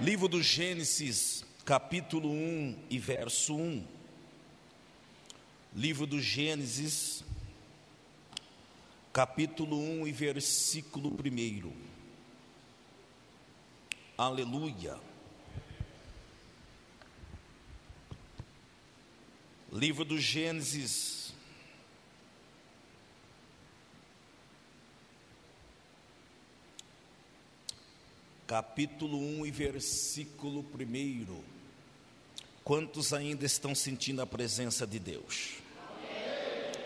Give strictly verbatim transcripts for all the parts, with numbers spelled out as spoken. Livro do Gênesis, capítulo um e verso um. Livro do Gênesis, capítulo um e versículo um. Aleluia. Livro do Gênesis, capítulo um e versículo um. Quantos ainda estão sentindo a presença de Deus? Amém.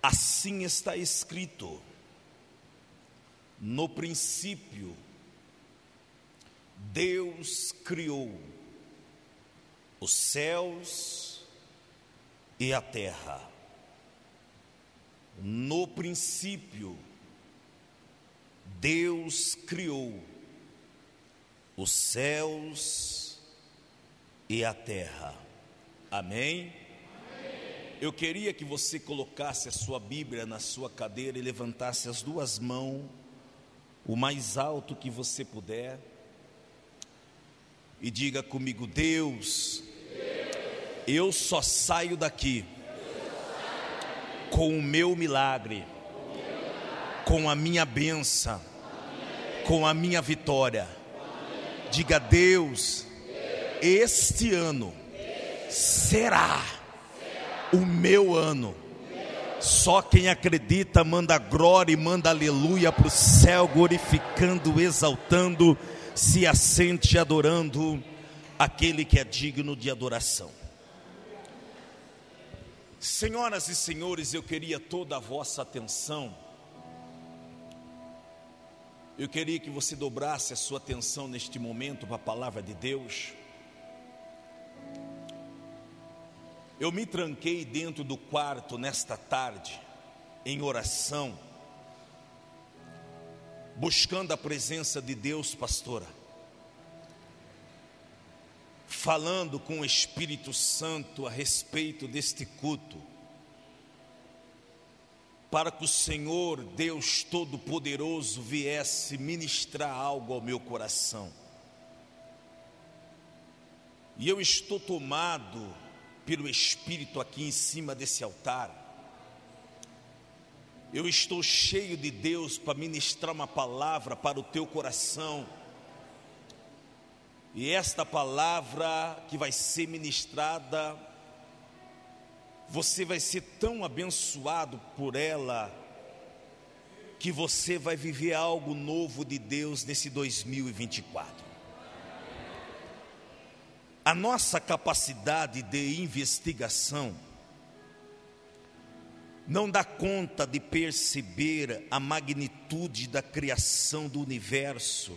Assim está escrito: no princípio, Deus criou os céus e a terra. No princípio, Deus criou os céus e a terra. Amém? Amém? Eu queria que você colocasse a sua Bíblia na sua cadeira e levantasse as duas mãos, o mais alto que você puder, e diga comigo: Deus, eu só saio daqui com o meu milagre, com a minha bênção, com a minha vitória. Diga: Deus, este ano será o meu ano. Só quem acredita manda glória e manda aleluia para o céu, glorificando, exaltando, se assente adorando aquele que é digno de adoração. Senhoras e senhores, eu queria toda a vossa atenção. Eu queria que você dobrasse a sua atenção neste momento para a palavra de Deus. Eu me tranquei dentro do quarto nesta tarde, em oração, buscando a presença de Deus, pastora, falando com o Espírito Santo a respeito deste culto, para que o Senhor Deus Todo-Poderoso viesse ministrar algo ao meu coração. E eu estou tomado pelo Espírito aqui em cima desse altar. Eu estou cheio de Deus para ministrar uma palavra para o teu coração. E esta palavra que vai ser ministrada, você vai ser tão abençoado por ela, que você vai viver algo novo de Deus nesse dois mil e vinte e quatro. A nossa capacidade de investigação não dá conta de perceber a magnitude da criação do universo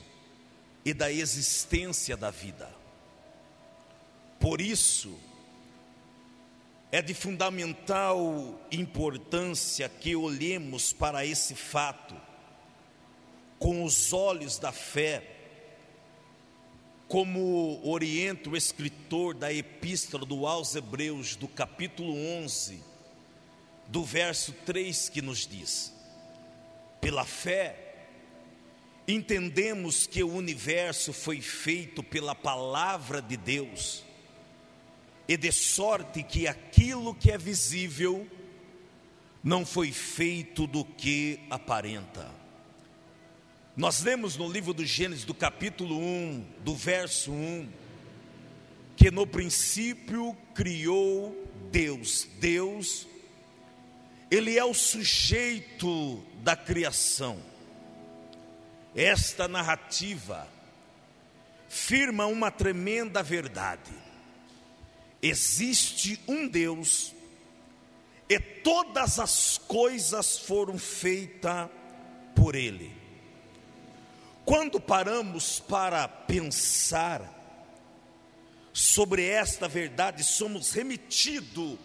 e da existência da vida. Por isso, é de fundamental importância que olhemos para esse fato com os olhos da fé, como orienta o escritor da epístola do aos Hebreus, do capítulo onze, do verso três, que nos diz: pela fé, entendemos que o universo foi feito pela palavra de Deus, e de sorte que aquilo que é visível não foi feito do que aparenta. Nós lemos no livro do Gênesis, do capítulo um, do verso um, que no princípio criou Deus. Deus, Ele é o sujeito da criação. Esta narrativa firma uma tremenda verdade: existe um Deus, e todas as coisas foram feitas por Ele. Quando paramos para pensar sobre esta verdade, somos remetidos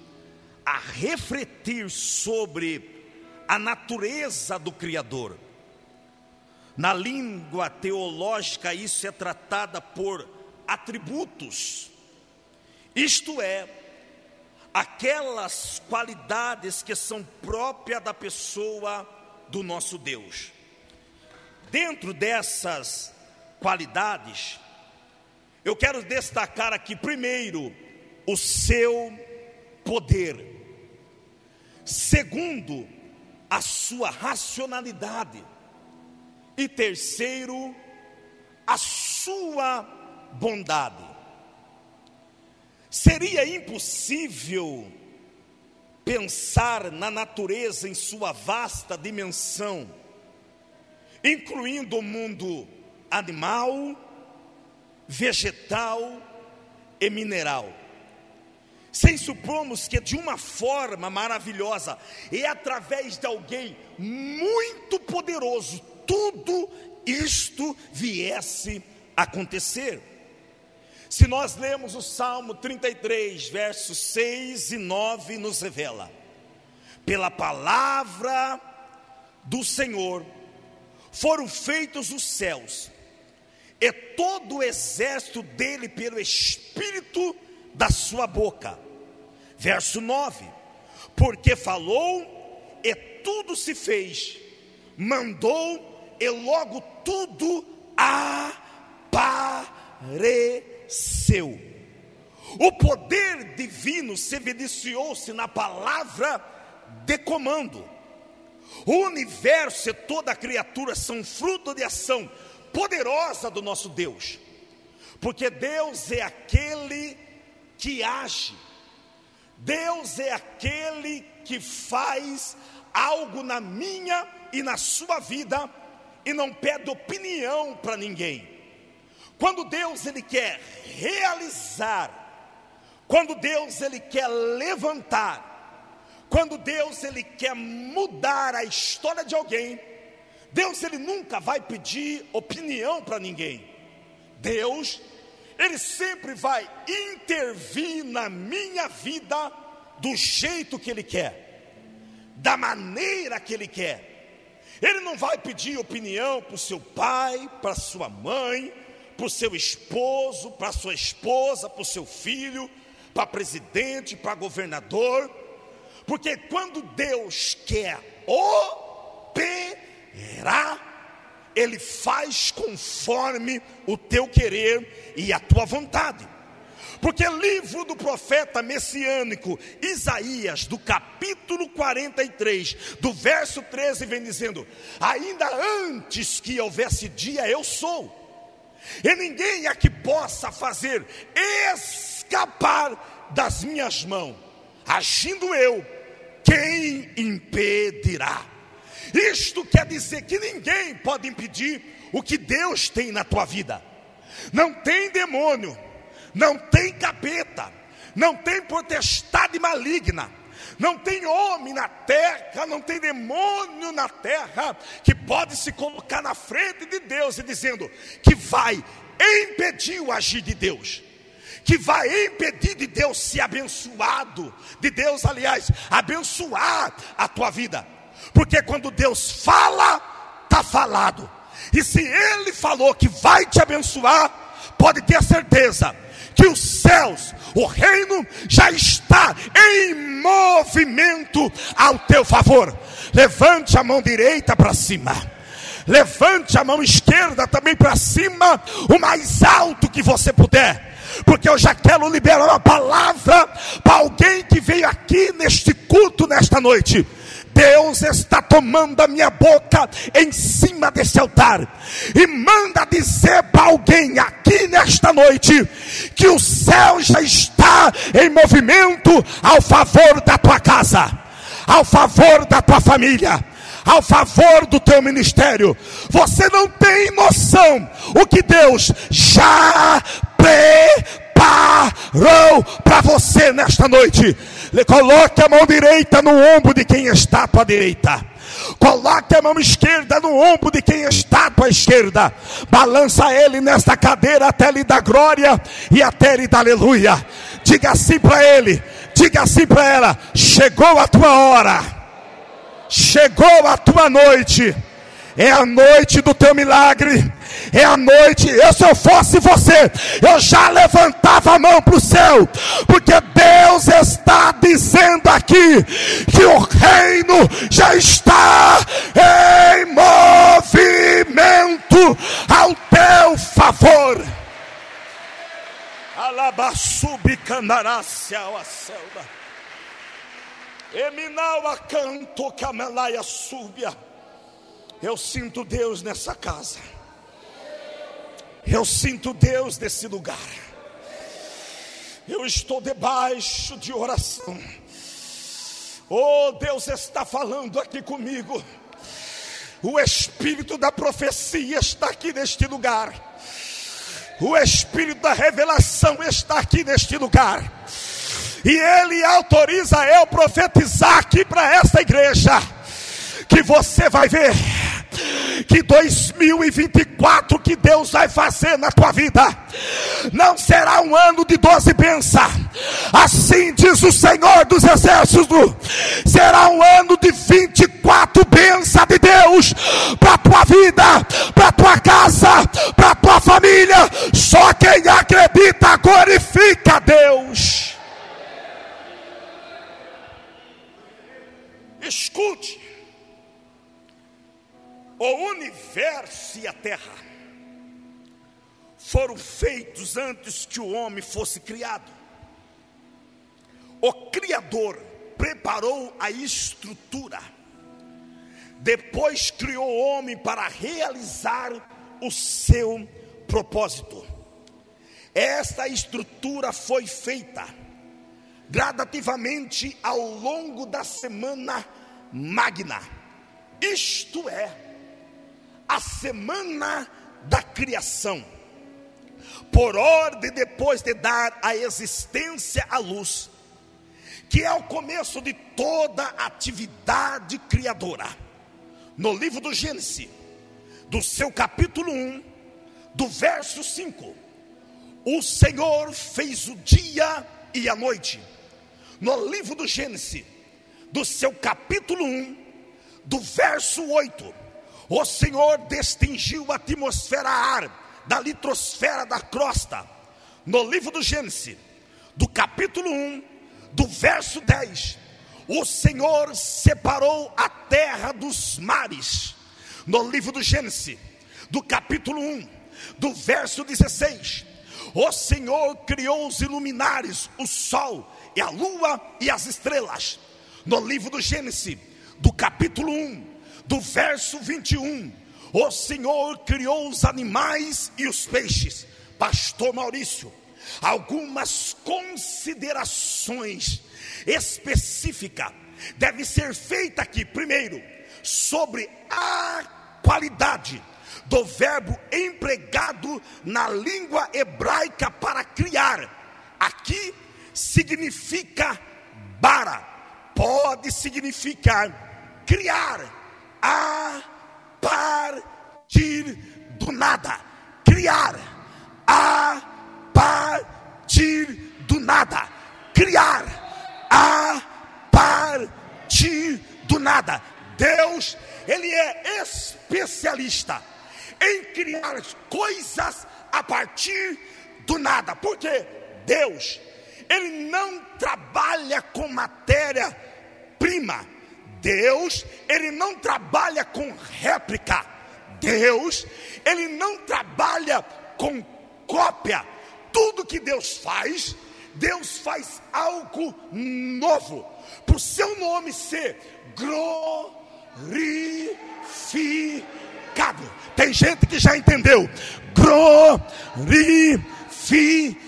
a refletir sobre a natureza do Criador. Na língua teológica, isso é tratada por atributos. Isto é, aquelas qualidades que são próprias da pessoa do nosso Deus. Dentro dessas qualidades, eu quero destacar aqui primeiro o seu poder, segundo a sua racionalidade e terceiro a sua bondade. Seria impossível pensar na natureza em sua vasta dimensão, incluindo o mundo animal, vegetal e mineral, sem supormos que de uma forma maravilhosa e através de alguém muito poderoso, tudo isto viesse a acontecer. Se nós lemos o Salmo trinta e três, versos seis e nove, nos revela: pela palavra do Senhor foram feitos os céus, e todo o exército dele pelo Espírito da sua boca. Verso nove, porque falou e tudo se fez, mandou e logo tudo apareceu. O poder divino se evidenciou-se na palavra de comando. O universo e toda a criatura são fruto de ação poderosa do nosso Deus, porque Deus é aquele que age, Deus é aquele que faz algo na minha e na sua vida, e não pede opinião para ninguém. Quando Deus ele quer realizar, quando Deus ele quer levantar, quando Deus ele quer mudar a história de alguém, Deus ele nunca vai pedir opinião para ninguém. Deus Ele sempre vai intervir na minha vida do jeito que Ele quer, da maneira que Ele quer. Ele não vai pedir opinião para o seu pai, para a sua mãe, para o seu esposo, para a sua esposa, para o seu filho, para presidente, para governador, porque quando Deus quer operar, Ele faz conforme o teu querer e a tua vontade. Porque o livro do profeta messiânico Isaías, do capítulo quarenta e três, do verso treze, vem dizendo: ainda antes que houvesse dia eu sou, e ninguém há que possa fazer escapar das minhas mãos. Agindo eu, quem impedirá? Isto quer dizer que ninguém pode impedir o que Deus tem na tua vida. Não tem demônio, não tem capeta, não tem potestade maligna, não tem homem na terra, não tem demônio na terra que pode se colocar na frente de Deus e dizendo que vai impedir o agir de Deus, que vai impedir de Deus ser abençoado, de Deus, aliás, abençoar a tua vida. Porque quando Deus fala, está falado. E se Ele falou que vai te abençoar, pode ter certeza que os céus, o reino, já está em movimento ao teu favor. Levante a mão direita para cima, levante a mão esquerda também para cima, o mais alto que você puder, porque eu já quero liberar uma palavra para alguém que veio aqui neste culto, nesta noite. Deus está tomando a minha boca em cima desse altar e manda dizer para alguém aqui nesta noite que o céu já está em movimento ao favor da tua casa, ao favor da tua família, ao favor do teu ministério. Você não tem noção o que Deus já preparou para você nesta noite. Coloque a mão direita no ombro de quem está à tua direita, coloque a mão esquerda no ombro de quem está à tua esquerda, balança ele nesta cadeira até ele dar glória e até ele dar aleluia. Diga assim para ele, diga assim para ela: chegou a tua hora, chegou a tua noite, é a noite do teu milagre, é a noite. Eu, se eu fosse você, eu já levantava a mão para o céu, porque Deus está dizendo aqui que o reino já está em movimento ao teu for. Eu sinto Deus nessa casa. Eu sinto Deus nesse lugar. Eu estou debaixo de oração. Oh, Deus está falando aqui comigo. O Espírito da profecia está aqui neste lugar. O Espírito da revelação está aqui neste lugar. E Ele autoriza eu profetizar aqui para esta igreja. Que você vai ver que dois mil e vinte e quatro que Deus vai fazer na tua vida não será um ano de doze bênçãos. Assim diz o Senhor dos Exércitos, será um ano de vinte e quatro bênçãos de Deus para a tua vida, para a tua casa, para a tua família. Só quem acredita glorifica a Deus. Escute. O universo e a terra foram feitos antes que o homem fosse criado. O Criador preparou a estrutura. Depois criou o homem para realizar o seu propósito. Esta estrutura foi feita gradativamente ao longo da semana magna. Isto é, a semana da criação, por ordem depois de dar a existência à luz, que é o começo de toda atividade criadora. No livro do Gênesis, do seu capítulo um, do verso cinco, o Senhor fez o dia e a noite. No livro do Gênesis, do seu capítulo um, do verso oito, o Senhor distinguiu a atmosfera ar da litosfera da crosta. No livro do Gênesis, do capítulo um, do verso dez, o Senhor separou a terra dos mares. No livro do Gênesis, do capítulo um, do verso dezesseis, o Senhor criou os iluminares, o sol e a lua e as estrelas. No livro do Gênesis, do capítulo um, do verso vinte e um, o Senhor criou os animais e os peixes. Pastor Maurício, algumas considerações específicas devem ser feitas aqui. Primeiro, sobre a qualidade do verbo empregado na língua hebraica para criar. Aqui significa bara, pode significar criar. A partir do nada, criar. A partir do nada, criar. A partir do nada. Deus, Ele é especialista em criar coisas a partir do nada, porque Deus, Ele não trabalha com matéria prima. Deus, Ele não trabalha com réplica. Deus, Ele não trabalha com cópia. Tudo que Deus faz, Deus faz algo novo, para o seu nome ser glorificado. Tem gente que já entendeu. Glorificado,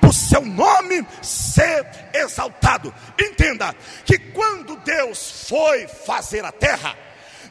para o seu nome ser exaltado. Entenda que quando Deus foi fazer a terra,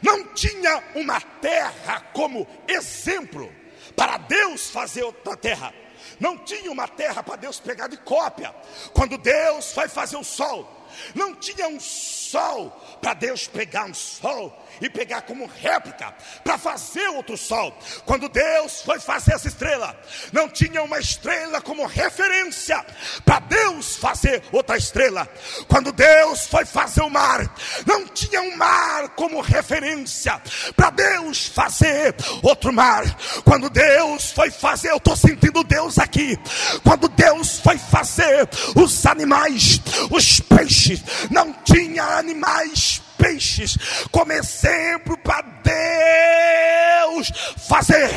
não tinha uma terra como exemplo para Deus fazer outra terra. Não tinha uma terra para Deus pegar de cópia. Quando Deus foi fazer o sol, não tinha um sol para Deus pegar um sol e pegar como réplica para fazer outro sol. Quando Deus foi fazer essa estrela, não tinha uma estrela como referência para Deus fazer outra estrela. Quando Deus foi fazer o mar, não tinha um mar como referência para Deus fazer outro mar. Quando Deus foi fazer, eu estou sentindo Deus aqui. Quando Deus foi fazer os animais, os peixes, não tinha animais peixes como exemplo para Deus fazer,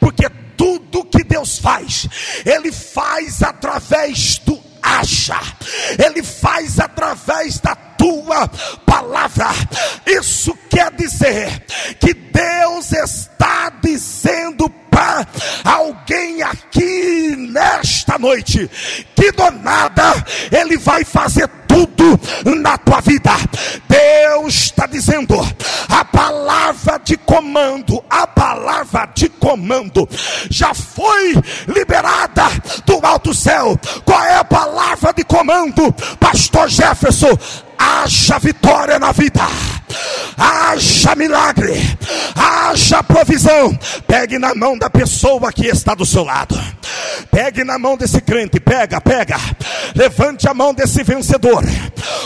porque tudo que Deus faz, Ele faz através do acha, Ele faz através da tua palavra. Isso quer dizer que Deus está dizendo para alguém aqui nesta noite que do nada Ele vai fazer tudo na tua vida. Deus está dizendo, a palavra de comando, a palavra de comando já foi liberada do alto céu. Qual é a palavra de comando, pastor Jefferson? Haja vitória na vida, haja milagre, haja provisão. Pegue na mão da pessoa que está do seu lado, pegue na mão desse crente, pega, pega, levante a mão desse vencedor,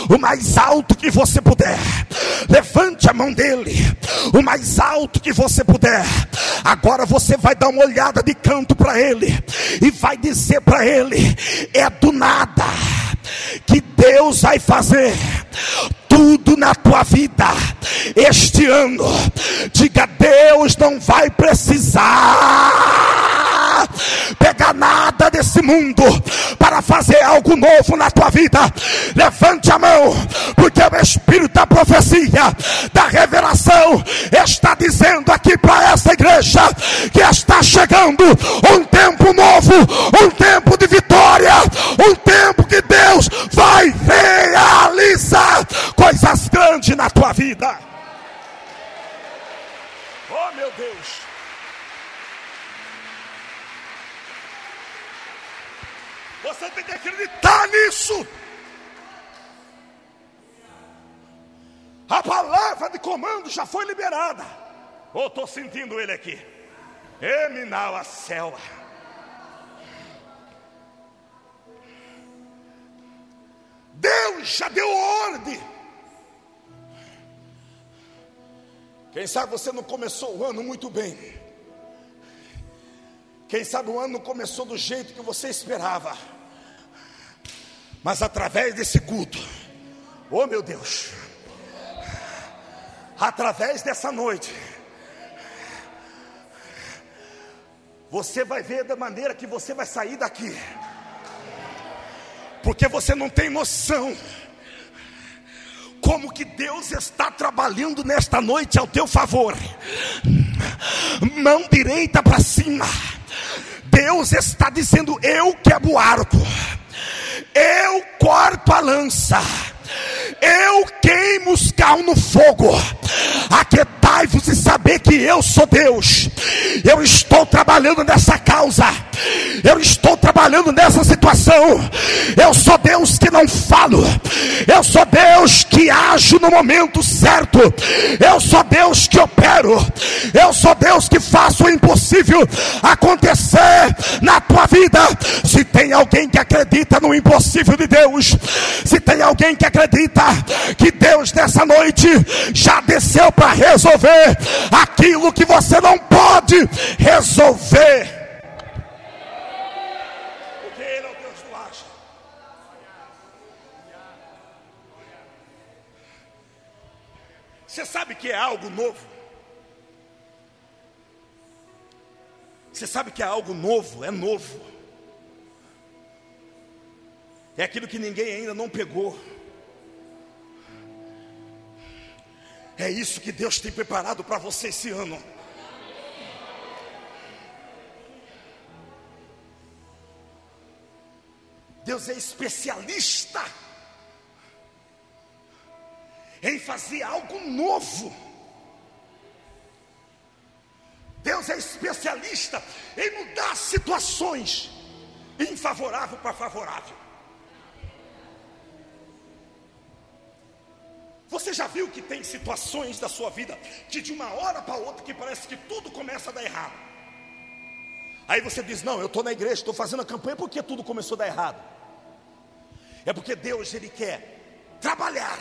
o mais alto que você puder, levante a mão dele, o mais alto que você puder. Agora você vai dar uma olhada de canto para ele, e vai dizer para ele, é do nada que Deus vai fazer tudo na tua vida este ano. Diga, Deus não vai precisar pegar nada desse mundo para fazer algo novo na tua vida. Levante a mão, porque o Espírito da profecia, da revelação, está dizendo aqui para essa igreja que está chegando um tempo novo, um tempo de vitória, um tempo que Deus vai realizar coisas grandes na tua vida. Oh, meu Deus! Você tem que acreditar nisso. A palavra de comando já foi liberada. Oh, estou sentindo ele aqui. Eminal a selva. Deus já deu ordem. Quem sabe você não começou o ano muito bem. Quem sabe o ano não começou do jeito que você esperava. Mas através desse culto, oh meu Deus, através dessa noite, você vai ver da maneira que você vai sair daqui, porque você não tem noção como que Deus está trabalhando nesta noite ao teu favor. Mão direita para cima, Deus está dizendo, eu quebro o arco, eu corto a lança, eu queimo os carros no fogo. Aquietai-vos e saber que eu sou Deus. Eu estou trabalhando nessa causa, eu estou trabalhando nessa situação. Eu sou Deus que não falo, eu sou Deus que ajo no momento certo, eu sou Deus que opero, eu sou Deus que faço o impossível acontecer na tua vida. Se tem alguém que acredita no impossível de Deus, se tem alguém que acredita que Deus nessa noite já desceu para resolver aquilo que você não pode resolver, você sabe que é algo novo. Você sabe que é algo novo, é novo. É aquilo que ninguém ainda não pegou. É isso que Deus tem preparado para você esse ano. Deus é especialista em fazer algo novo. Deus é especialista em mudar situações infavorável para favorável. Você já viu que tem situações da sua vida que de uma hora para outra que parece que tudo começa a dar errado? Aí você diz, não, eu estou na igreja, estou fazendo a campanha, por que tudo começou a dar errado? É porque Deus, Ele quer trabalhar.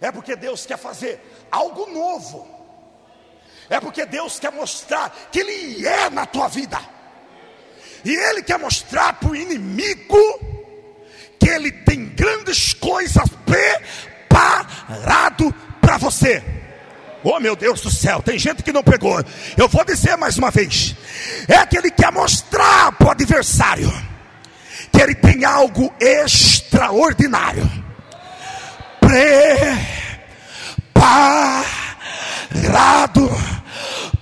É porque Deus quer fazer algo novo. É porque Deus quer mostrar que Ele é na tua vida. E Ele quer mostrar para o inimigo que Ele tem grandes coisas preparadas preparado para você. Oh meu Deus do céu, tem gente que não pegou. Eu vou dizer mais uma vez: é que ele quer mostrar para o adversário que ele tem algo extraordinário. Preparado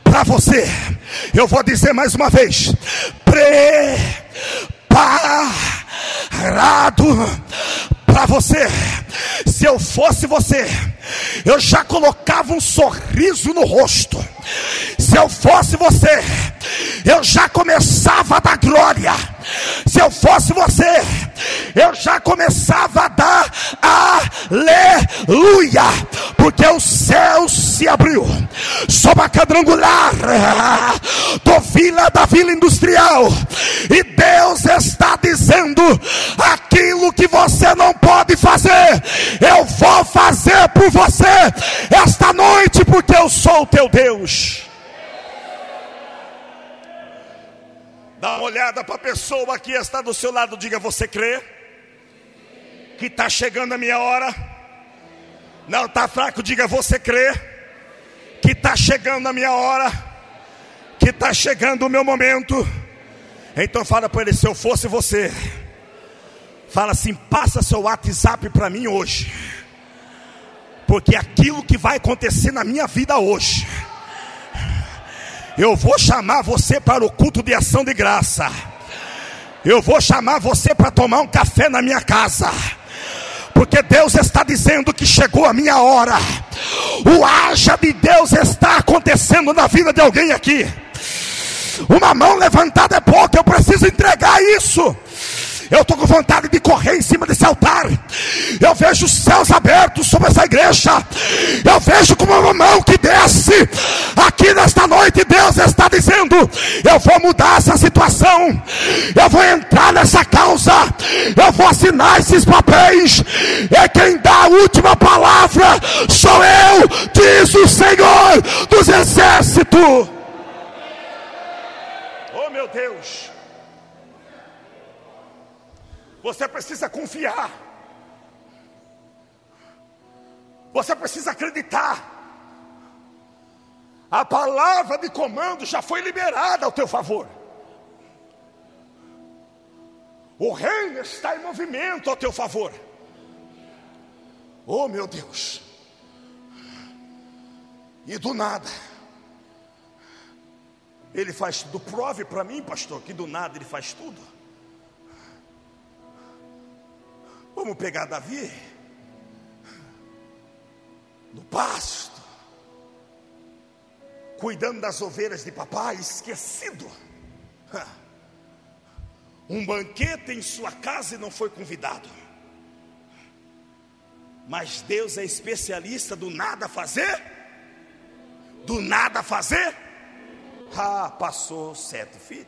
para você. Eu vou dizer mais uma vez: preparado para você. Se eu fosse você, eu já colocava um sorriso no rosto. Se eu fosse você, eu já começava a dar glória. Se eu fosse você, eu já começava a dar aleluia, porque o céu se abriu sobre a quadrangular do vila, da vila industrial, e Deus está dizendo: aquilo que você não pode fazer, eu vou fazer por você esta noite, porque eu sou o teu Deus. Dá uma olhada para a pessoa que está do seu lado, diga: você crê que está chegando a minha hora? Não está fraco, diga: você crê que está chegando a minha hora, que está chegando o meu momento. Então fala para ele: se eu fosse você, fala assim: passa seu WhatsApp para mim hoje, porque aquilo que vai acontecer na minha vida hoje, eu vou chamar você para o culto de ação de graça. Eu vou chamar você para tomar um café na minha casa. Porque Deus está dizendo que chegou a minha hora. O haja de Deus está acontecendo na vida de alguém aqui. Uma mão levantada é pouco, eu preciso entregar isso. Eu estou com vontade de correr em cima desse altar. Eu vejo os céus abertos sobre essa igreja. Eu vejo como uma mão que desce. Aqui nesta noite Deus está dizendo: eu vou mudar essa situação. Eu vou entrar nessa causa. Eu vou assinar esses papéis. E quem dá a última palavra sou eu, diz o Senhor dos Exércitos. Oh meu Deus. Você precisa confiar. Você precisa acreditar. A palavra de comando já foi liberada ao teu favor. O reino está em movimento ao teu favor. Oh meu Deus. E do nada ele faz tudo. Prove para mim, pastor, que do nada ele faz tudo. Vamos pegar Davi no pasto, cuidando das ovelhas de papai, esquecido. Um banquete em sua casa e não foi convidado. Mas Deus é especialista do nada fazer. Do nada fazer. Ah, passou sete filhos.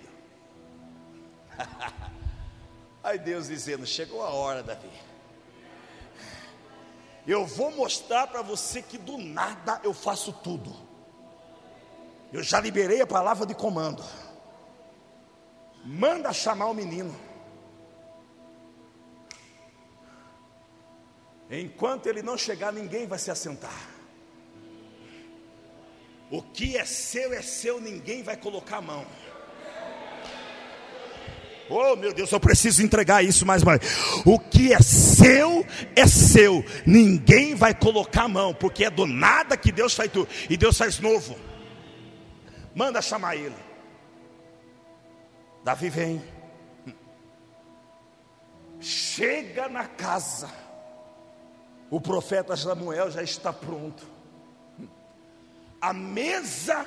Aí Deus dizendo: chegou a hora, Davi. Eu vou mostrar para você que do nada eu faço tudo. Eu já liberei a palavra de comando. Manda chamar o menino. Enquanto ele não chegar, ninguém vai se assentar. O que é seu é seu, ninguém vai colocar a mão. Oh meu Deus, eu preciso entregar isso mais uma vez. O que é seu, é seu. Ninguém vai colocar a mão, porque é do nada que Deus faz tudo. E Deus faz novo. Manda chamar ele. Davi vem. Chega na casa. O profeta Samuel já está pronto. A mesa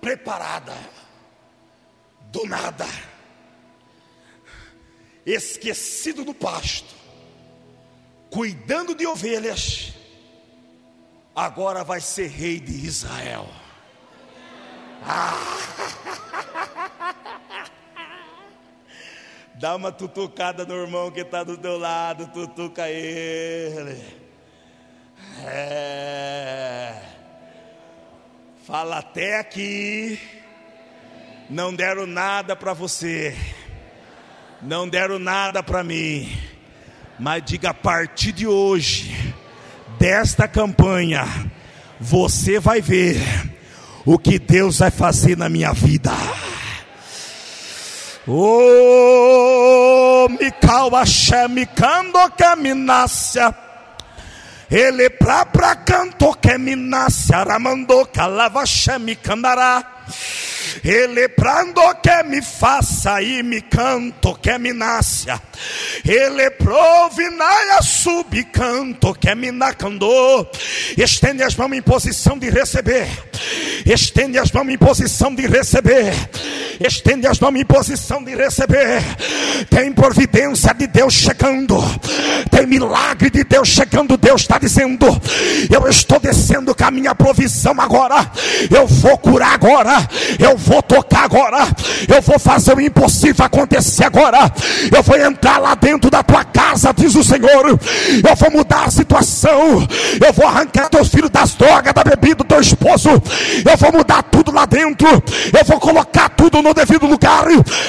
preparada. Do nada. Esquecido do pasto, cuidando de ovelhas, agora vai ser rei de Israel. Ah. Dá uma tutucada no irmão que está do teu lado, tutuca ele. É. Fala até aqui. Não deram nada para você. Não deram nada para mim, mas diga: a partir de hoje, desta campanha, você vai ver o que Deus vai fazer na minha vida. Oh, Mical axé, micando que minácia, ele pra pra canto que minácia, ramando que lava axé, micandará, ele prando que me faça e me canto que me nascia, ele provinaya sub canto que me nacandou. Estende as mãos em posição de receber, estende as mãos em posição de receber, estende as mãos em posição de receber. Tem providência de Deus chegando, tem milagre de Deus chegando. Deus está dizendo: eu estou descendo com a minha provisão agora, eu vou curar agora, eu vou tocar agora, eu vou fazer o impossível acontecer agora, eu vou entrar lá dentro da tua casa, diz o Senhor, eu vou mudar a situação, eu vou arrancar teus filhos das drogas, da bebida, do teu esposo, eu vou mudar tudo lá dentro, eu vou colocar tudo no devido lugar.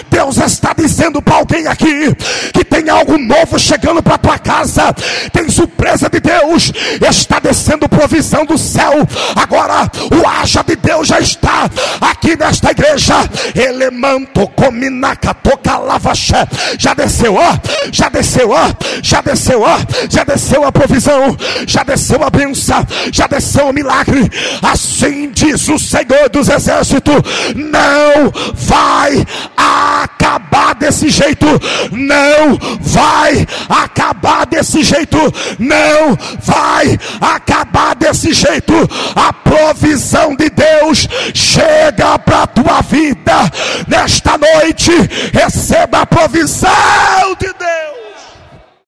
Deus está dizendo para alguém aqui que tem algo novo chegando para tua casa, tem surpresa de Deus, está descendo provisão do céu agora, o haja de Deus já está aqui nesta igreja. Ele manto cominaca toca lavaxé, já desceu, ó, já desceu, ó, já desceu, ó, já desceu a provisão, já desceu a bênção, já desceu o milagre. Assim diz o Senhor dos Exércitos: não vai acabar desse jeito, não vai acabar desse jeito, não vai acabar desse jeito. A provisão de Deus chega para a tua vida nesta noite. Receba a provisão de Deus.